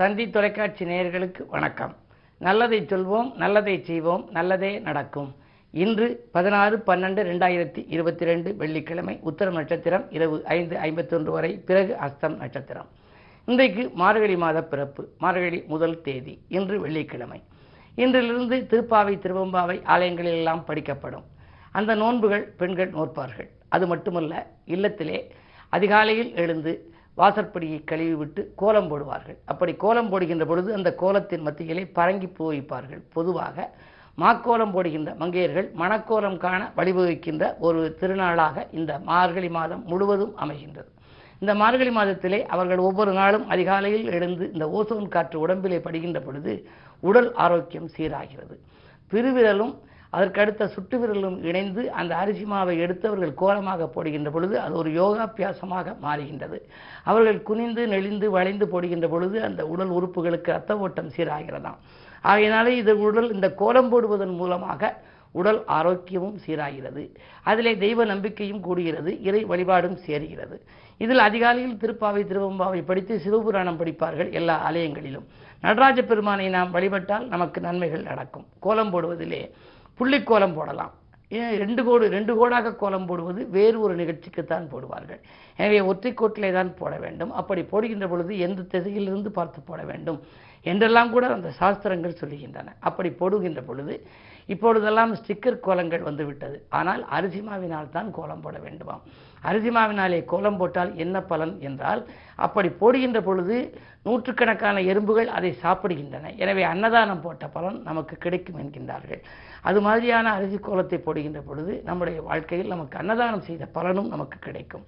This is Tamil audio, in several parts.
தந்தி தொலைக்காட்சி நேயர்களுக்கு வணக்கம். நல்லதை சொல்வோம், நல்லதை செய்வோம், நல்லதே நடக்கும். இன்று 16/12/2022 வெள்ளிக்கிழமை, உத்தரம் நட்சத்திரம் இரவு 5:51 வரை, பிறகு அஸ்தம் நட்சத்திரம். இன்றைக்கு மார்கழி மாத பிறப்பு, மார்கழி முதல் தேதி, இன்று வெள்ளிக்கிழமை. இன்றிலிருந்து திருப்பாவை திருவெம்பாவை ஆலயங்களில் எல்லாம் படிக்கப்படும். அந்த நோன்புகள் பெண்கள் நோற்பார்கள். அது மட்டுமல்ல, இல்லத்திலே அதிகாலையில் எழுந்து வாசற்படியை கழுவிவிட்டு கோலம் போடுவார்கள். அப்படி கோலம் போடுகின்ற பொழுது அந்த கோலத்தின் மத்தியிலே பரங்கி பூ வைப்பார்கள். பொதுவாக மாக்கோலம் போடுகின்ற மங்கையர்கள் மணக்கோலம் காண வழிவகுக்கின்ற ஒரு திருநாளாக இந்த மார்கழி மாதம் முழுவதும் அமைகின்றது. இந்த மார்கழி மாதத்திலே அவர்கள் ஒவ்வொரு நாளும் அதிகாலையில் எழுந்து இந்த ஓசோன் காற்று உடம்பிலே படுகின்ற பொழுது உடல் ஆரோக்கியம் சீராகிறது. பெருவிரலும் அதற்கடுத்த சுட்டு விரலும் இணைந்து அந்த அரிசி மாவை எடுத்து அவர்கள் கோலமாக போடுகின்ற பொழுது அது ஒரு யோகாபியாசமாக மாறுகின்றது. அவர்கள் குனிந்து நெளிந்து வளைந்து போடுகின்ற பொழுது அந்த உடல் உறுப்புகளுக்கு இரத்த ஓட்டம் சீராகிறதாம். ஆகையினாலே இந்த கோலம் போடுவதன் மூலமாக உடல் ஆரோக்கியமும் சீராகிறது. அதிலே தெய்வ நம்பிக்கையும் கூடுகிறது, இறை வழிபாடும் சேருகிறது. இதில் அதிகாலையில் திருப்பாவை திருவெம்பாவை படித்து சிவபுராணம் படிப்பார்கள். எல்லா ஆலயங்களிலும் நடராஜ பெருமானை நாம் வழிபட்டால் நமக்கு நன்மைகள் நடக்கும். கோலம் போடுவதிலே புள்ளிக்கோலம் போடலாம். 2 கோடாக கோலம் போடுவது வேறு ஒரு நிகழ்ச்சிக்குத்தான் போடுவார்கள். எனவே ஒற்றைக்கோட்டிலே தான் போட வேண்டும். அப்படி போடுகின்ற பொழுது எந்த திசையிலிருந்து பார்த்து போட வேண்டும் என்றெல்லாம் கூட அந்த சாஸ்திரங்கள் சொல்லுகின்றன. அப்படி போடுகின்ற பொழுது இப்பொழுதெல்லாம் ஸ்டிக்கர் கோலங்கள் வந்துவிட்டது. ஆனால் அரிசிமாவினால் தான் கோலம் போட வேண்டுமாம். அரிசிமாவினாலே கோலம் போட்டால் என்ன பலன் என்றால், அப்படி போடுகின்ற பொழுது நூற்றுக்கணக்கான எறும்புகள் அதை சாப்பிடுகின்றன. எனவே அன்னதானம் போட்ட பலன் நமக்கு கிடைக்கும் என்கின்றார்கள். அது மாதிரியான அரிசி கோலத்தை போடுகின்ற பொழுது நம்முடைய வாழ்க்கையில் நமக்கு அன்னதானம் செய்த பலனும் நமக்கு கிடைக்கும்.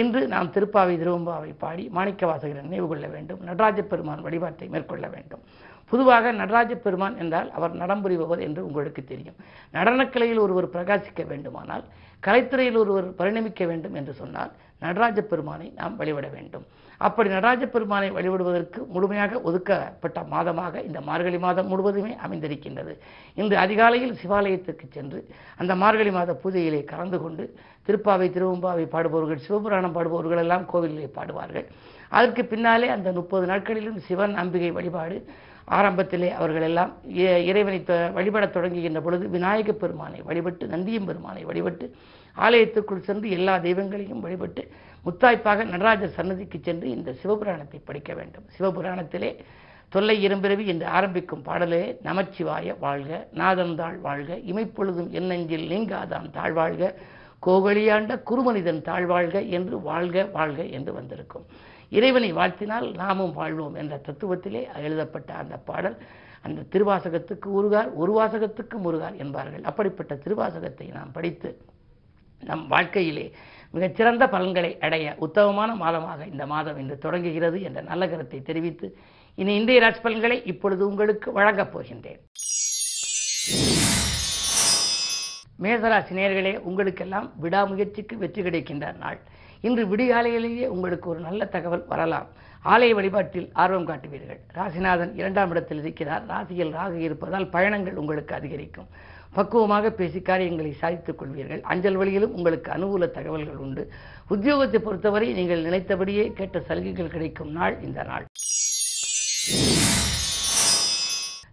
இன்று நாம் திருப்பாவை திருவெம்பாவை பாடி மாணிக்கவாசகரை நினைவு கொள்ள வேண்டும். நடராஜ பெருமான் வழிபாட்டை மேற்கொள்ள வேண்டும். பொதுவாக நடராஜ பெருமான் என்றால் அவர் நடம்புரிபவர் என்று உங்களுக்கு தெரியும். நடனக்கலையில் ஒருவர் பிரகாசிக்க வேண்டுமானால், கலைத்துறையில் ஒருவர் பரிணமிக்க வேண்டும் என்று சொன்னால் நடராஜ பெருமானை நாம் வழிபட வேண்டும். அப்படி நடராஜ பெருமானை வழிபடுவதற்கு முழுமையாக ஒதுக்கப்பட்ட மாதமாக இந்த மார்கழி மாதம் முழுவதுமே அமைந்திருக்கின்றது. இன்று அதிகாலையில் சிவாலயத்துக்கு சென்று அந்த மார்கழி மாத பூஜையிலே கலந்து கொண்டு திருப்பாவை திருவெம்பாவை பாடுபவர்கள், சிவபுராணம் பாடுபவர்கள் எல்லாம் கோவிலிலே பாடுவார்கள். அதற்கு பின்னாலே அந்த 30 நாட்களிலும் சிவன் அம்பிகை வழிபாடு. ஆரம்பத்திலே அவர்கள் எல்லாம் இறைவனை வழிபடத் தொடங்குகின்ற பொழுது விநாயக பெருமானை வழிபட்டு, நந்தியம் பெருமானை வழிபட்டு, ஆலயத்துக்குள் சென்று எல்லா தெய்வங்களையும் வழிபட்டு, முத்தாய்ப்பாக நடராஜர் சன்னதிக்கு சென்று இந்த சிவபுராணத்தை படிக்க வேண்டும். சிவபுராணத்திலே தொல்லை இரும்பிறவி என்று ஆரம்பிக்கும் பாடலே நமச்சிவாய வாழ்க, நாதந்தாள் வாழ்க, இமைப்பொழுதும் என்னெஞ்சில் நீங்காதான் தாழ்வாழ்க, கோகலியாண்ட குருமனிதன் தாழ்வாழ்க என்று வாழ்க வாழ்க என்று வந்திருக்கும். இறைவனை வாழ்த்தினால் நாமும் வாழ்வோம் என்ற தத்துவத்திலே எழுதப்பட்ட அந்த பாடல். அந்த திருவாசகத்துக்கு ஊருகார், ஒரு வாசகத்துக்கு முருகார் என்பார்கள். அப்படிப்பட்ட திருவாசகத்தை நாம் படித்து நம் வாழ்க்கையிலே மிகச்சிறந்த பலன்களை அடைய உத்தமமான மாதமாக இந்த மாதம் இன்று தொடங்குகிறது என்ற நல்ல கருத்தை தெரிவித்து இனி இந்திய ராசி பலன்களை இப்பொழுது உங்களுக்கு வழங்கப் போகின்றேன். மேசராசி நேயர்களே, உங்களுக்கெல்லாம் விடாமுயற்சிக்கு வெற்றி கிடைக்கின்ற நாள். இன்று விடிகாலையிலேயே உங்களுக்கு ஒரு நல்ல தகவல் வரலாம். ஆலய வழிபாட்டில் ஆர்வம் காட்டுவீர்கள். ராசிநாதன் 2ஆம் இடத்தில் இருக்கிறார். ராசியில் ராகு இருப்பதால் பயணங்கள் உங்களுக்கு அதிகரிக்கும். பக்குவமாக பேசி காரியங்களை சாதித்துக் கொள்வீர்கள். அஞ்சல் வழியிலும் உங்களுக்கு அனுகூல தகவல்கள் உண்டு. உத்தியோகத்தை பொறுத்தவரை நீங்கள் நினைத்தபடியே கேட்ட சலுகைகள் கிடைக்கும் நாள் இந்த நாள்.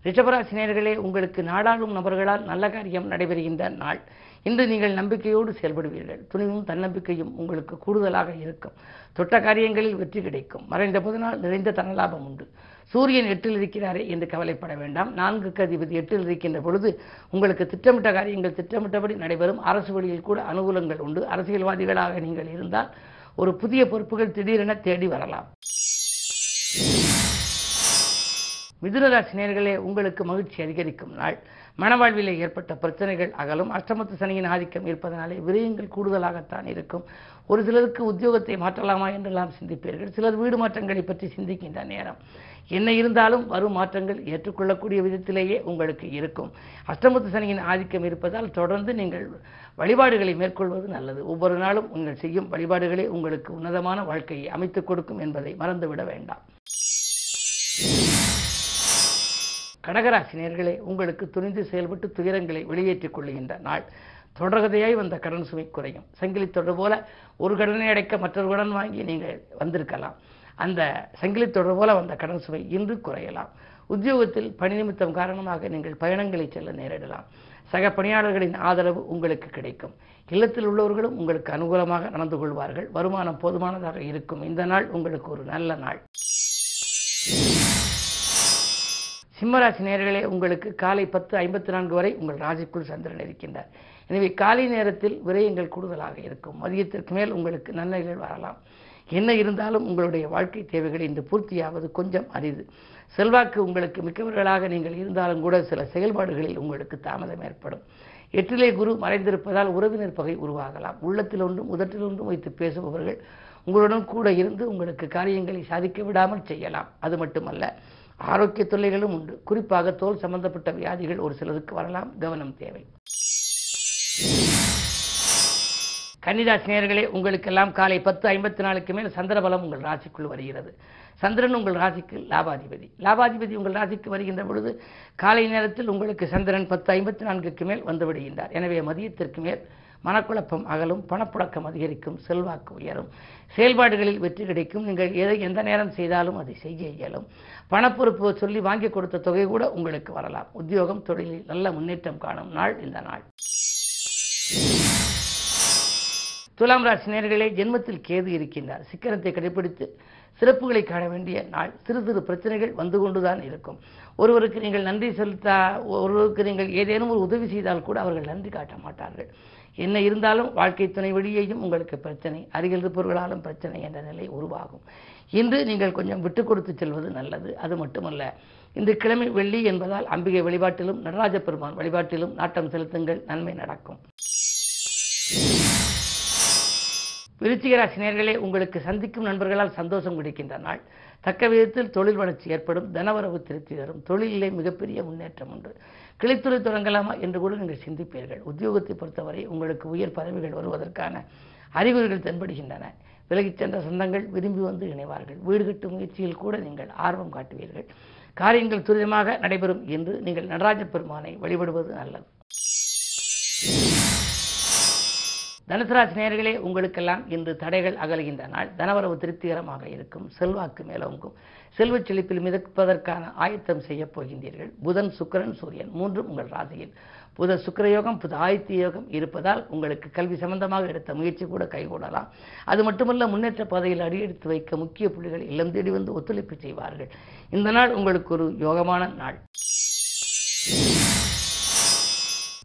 ரிஷபராசி நேயர்களே, உங்களுக்கு நாடாளும் நபர்களால் நல்ல காரியம் நடைபெறுகின்ற நாள். இன்று நீங்கள் நம்பிக்கையோடு செயல்படுவீர்கள். துணிவும் தன்னம்பிக்கையும் உங்களுக்கு கூடுதலாக இருக்கும். தொட்ட காரியங்களில் வெற்றி கிடைக்கும். மறைந்த புதனால் நிறைந்த தனலாபம் உண்டு. சூரியன் 8இல் இருக்கிறாரே என்று கவலைப்பட வேண்டாம். 4க்கு அதிபதி 8இல் இருக்கின்ற பொழுது உங்களுக்கு திட்டமிட்ட காரியங்கள் திட்டமிட்டபடி நடைபெறும். அரசு வழியில் கூட அனுகூலங்கள் உண்டு. அரசியல்வாதிகளாக நீங்கள் இருந்தால் ஒரு புதிய பொறுப்புகள் திடீரென தேடி வரலாம். மிதுனராசி நேயர்களே, உங்களுக்கு மகிழ்ச்சி அதிகரிக்கும் நாள். மனவாழ்விலே ஏற்பட்ட பிரச்சனைகள் அகலும். அஷ்டமத்து சனியின் ஆதிக்கம் இருப்பதனாலே விரயங்கள் கூடுதலாகத்தான் இருக்கும். ஒரு சிலருக்கு உத்தியோகத்தை மாற்றலாமா என்றெல்லாம் சிந்திப்பீர்கள். சிலர் வீடு மாற்றங்களை பற்றி சிந்திக்கின்ற நேரம். என்ன இருந்தாலும் வரும் மாற்றங்கள் ஏற்றுக்கொள்ளக்கூடிய விதத்திலேயே உங்களுக்கு இருக்கும். அஷ்டமத்து சனியின் ஆதிக்கம் இருப்பதால் தொடர்ந்து நீங்கள் வழிபாடுகளை மேற்கொள்வது நல்லது. ஒவ்வொரு நாளும் நீங்கள் செய்யும் வழிபாடுகளே உங்களுக்கு உன்னதமான வாழ்க்கையை அமைத்துக் கொடுக்கும் என்பதை மறந்துவிட வேண்டாம். கடகராசி நேயர்களே, உங்களுக்கு துணிந்து செயல்பட்டு துயரங்களை வெளியேற்றிக் கொள்ளுகின்ற நாள். தொடர்கதையாய் வந்த கடன் சுமை குறையும். சங்கிலி தொடர் போல ஒரு கடனை அடைக்க மற்றொரு கடன் வாங்கி நீங்கள் வந்திருக்கலாம். அந்த சங்கிலி தொடர் போல வந்த கடன் சுவை இன்று குறையலாம். உத்தியோகத்தில் பணி நிமித்தம் காரணமாக நீங்கள் பயணங்களை செல்ல நேரிடலாம். சக பணியாளர்களின் ஆதரவு உங்களுக்கு கிடைக்கும். இல்லத்தில் உள்ளவர்களும் உங்களுக்கு அனுகூலமாக நடந்து கொள்வார்கள். வருமானம் போதுமானதாக இருக்கும். இந்த நாள் உங்களுக்கு ஒரு நல்ல நாள். சிம்மராசி நேயர்களே, உங்களுக்கு காலை 10:54 வரை உங்கள் ராசிக்குள் சந்திரன் இருக்கின்றார். எனவே காலை நேரத்தில் விரயங்கள் கூடுதலாக இருக்கும். மதியத்திற்கு மேல் உங்களுக்கு நன்மைகள் வரலாம். என்ன இருந்தாலும் உங்களுடைய வாழ்க்கை தேவைகளை இன்று பூர்த்தியாவது கொஞ்சம் அரிது. செல்வாக்கு உங்களுக்கு மிக்கவர்களாக நீங்கள் இருந்தாலும் கூட சில செயல்பாடுகளில் உங்களுக்கு தாமதம் ஏற்படும். 8லே குரு மறைந்திருப்பதால் உறவினர் பகை உருவாகலாம். உள்ளத்தில் ஒன்றும் உதட்டில் ஒன்றும் வைத்து பேசுபவர்கள் உங்களுடன் கூட இருந்து உங்களுக்கு காரியங்களை சாதிக்க விடாமல் செய்யலாம். அது மட்டுமல்ல, ஆரோக்கிய தொல்லைகளும் உண்டு. குறிப்பாக தோல் சம்பந்தப்பட்ட வியாதிகள் ஒரு சிலருக்கு வரலாம். கவனம் தேவை. கன்னிராசி நேயர்களே, உங்களுக்கெல்லாம் காலை 10:54 மேல் சந்திரபலம் உங்கள் ராசிக்குள் வருகிறது. சந்திரன் உங்கள் ராசிக்கு லாபாதிபதி உங்கள் ராசிக்கு வருகின்ற பொழுது காலை நேரத்தில் உங்களுக்கு சந்திரன் 10:54 மேல் வந்துவிடுகின்றார். எனவே மதியத்திற்கு மேல் மனக்குழப்பம் அகலும், பணப்புழக்கம் அதிகரிக்கும், செல்வாக்கு உயரும், செயல்பாடுகளில் வெற்றி கிடைக்கும். நீங்கள் எதை எந்த நேரம் செய்தாலும் அதை செய்ய இயலும். பணப்பொறுப்பு சொல்லி வாங்கி கொடுத்த தொகை கூட உங்களுக்கு வரலாம். உத்தியோகம் தொழிலில் நல்ல முன்னேற்றம் காணும் நாள் இந்த நாள். துலாம் ராசி நேயர்களே, ஜென்மத்தில் கேது இருக்கின்றார். சிக்கனத்தை கடைபிடித்து சிறப்புகளை காண வேண்டிய நாள். சிறு சிறு பிரச்சனைகள் வந்து கொண்டுதான் இருக்கும். ஒருவருக்கு நீங்கள் நன்றி செலுத்தால், ஒருவருக்கு நீங்கள் ஏதேனும் ஒரு உதவி செய்தால் கூட அவர்கள் நன்றி காட்ட மாட்டார்கள். என்ன இருந்தாலும் வாழ்க்கை துணை வெளியேயும் உங்களுக்கு பிரச்சனை, அருகில் இருப்பவர்களாலும் பிரச்சனை என்ற நிலை உருவாகும். இன்று நீங்கள் கொஞ்சம் விட்டு கொடுத்து செல்வது நல்லது. அது மட்டுமல்ல, இந்த கிழமை வெள்ளி என்பதால் அம்பிகை வழிபாட்டிலும் நடராஜ பெருமான் வழிபாட்டிலும் நாட்டம் செலுத்துங்கள். நன்மை நடக்கும். விருச்சிகராசி நேயர்களே, உங்களுக்கு சந்திக்கும் நண்பர்களால் சந்தோஷம் கிடைக்கின்ற நாள். தக்க விதத்தில் தொழில் வளர்ச்சி ஏற்படும். தனவரவு திருப்தி தரும். தொழிலிலே மிகப்பெரிய முன்னேற்றம் உண்டு. கிளைத்துறை தொடங்கலாமா என்று கூட நீங்கள் சிந்திப்பீர்கள். உத்தியோகத்தை பொறுத்தவரை உங்களுக்கு உயர் பதவிகள் வருவதற்கான அறிகுறிகள் தென்படுகின்றன. விலகிச் சென்ற சொந்தங்கள் விரும்பி வந்து இணைவார்கள். வீடு கட்டும் முயற்சியில் கூட நீங்கள் ஆர்வம் காட்டுவீர்கள். காரியங்கள் துரிதமாக நடைபெறும். என்று நீங்கள் நடராஜ பெருமானை வழிபடுவது நல்லது. தனுசராசி நேயர்களே, உங்களுக்கெல்லாம் இன்று தடைகள் அகலுகின்ற நாள். தனவரவு திருப்திகரமாக இருக்கும். செல்வாக்கு மேலோங்கும். செல்வச் செழிப்பில் மிதப்பதற்கான ஆயத்தம் செய்யப் போகின்றீர்கள். புதன், சுக்கிரன், சூரியன் மூன்றும் உங்கள் ராசியில். புத சுக்கிரயோகம், புத ஆதித்ய யோகம் இருப்பதால் உங்களுக்கு கல்வி சம்பந்தமாக எடுத்த முயற்சி கூட கைகூடலாம். அது மட்டுமல்ல, முன்னேற்ற பாதையில் அடியெடுத்து வைக்க முக்கிய புள்ளிகள் இல்லம் தேடி வந்து ஒத்துழைப்பு செய்வார்கள். இந்த நாள் உங்களுக்கு ஒரு யோகமான நாள்.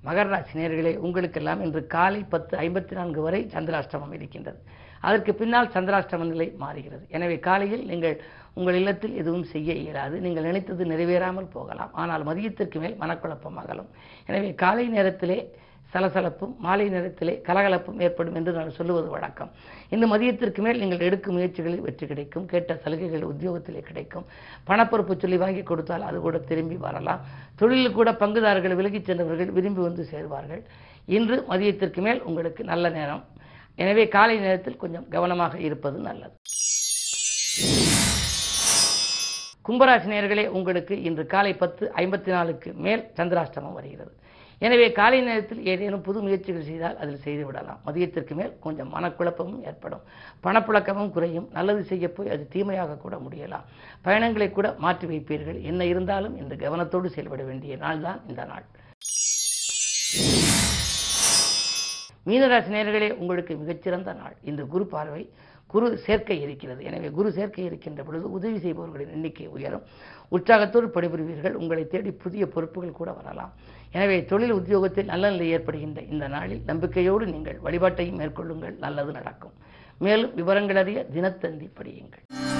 மகர ராசி நேயர்களே, உங்களுக்கெல்லாம் இன்று காலை 10:54 வரை சந்திராஷ்டமம் இருக்கின்றது. அதற்கு பின்னால் சந்திராஷ்டம நிலை மாறுகிறது. எனவே காலையில் நீங்கள் உங்கள் இல்லத்தில் எதுவும் செய்ய இயலாது. நீங்கள் நினைத்தது நிறைவேறாமல் போகலாம். ஆனால் மதியத்திற்கு மேல் மனக்குழப்பம் அகலும். எனவே காலை நேரத்திலே சலசலப்பும் மாலை நேரத்திலே கலகலப்பும் ஏற்படும் என்று நான் சொல்லுவது வழக்கம். இந்த மதியத்திற்கு மேல் நீங்கள் எடுக்கும் முயற்சிகளில் வெற்றி கிடைக்கும். கேட்ட சலுகைகள் உத்தியோகத்திலே கிடைக்கும். பணப்பொறுப்பு சொல்லி வாங்கி கொடுத்தால் அது கூட திரும்பி வரலாம். தொழிலில் கூட பங்குதாரர்கள் விலகிச் சென்றவர்கள் விரும்பி வந்து சேர்வார்கள். இன்று மதியத்திற்கு மேல் உங்களுக்கு நல்ல நேரம். எனவே காலை நேரத்தில் கொஞ்சம் கவனமாக இருப்பது நல்லது. கும்பராசி நேயர்களே, உங்களுக்கு இன்று காலை 10:54 மேல் சந்திராஷ்டமம் வருகிறது. எனவே காலை நேரத்தில் ஏதேனும் புது முயற்சிகள் செய்தால் அதில் செய்து விடலாம். மதியத்திற்கு மேல் கொஞ்சம் மனக்குழப்பமும் ஏற்படும். பணப்புழக்கமும் குறையும். நல்லது செய்ய போய் அது தீமையாக கூட முடியலாம். பயணங்களை கூட மாற்றி வைப்பீர்கள். என்ன இருந்தாலும் இந்த கவனத்தோடு செயல்பட வேண்டிய நாள் தான் இந்த நாள். மீனராசி நேயர்களே, உங்களுக்கு மிகச்சிறந்த நாள். இந்த குரு பார்வை, குரு சேர்க்கை இருக்கிறது. எனவே குரு சேர்க்கை இருக்கின்ற பொழுது உதவி செய்பவர்களின் எண்ணிக்கை உயரும். உற்சாகத்தோடு பணிபுரிவீர்கள். உங்களை தேடி புதிய பொறுப்புகள் கூட வரலாம். எனவே தொழில் உத்தியோகத்தில் நல்ல நிலை ஏற்படுகின்ற இந்த நாளில் நம்பிக்கையோடு நீங்கள் வழிபாட்டையும் மேற்கொள்ளுங்கள். நல்லது நடக்கும். மேலும் விவரங்களறிய தினத்தந்தி படியுங்கள்.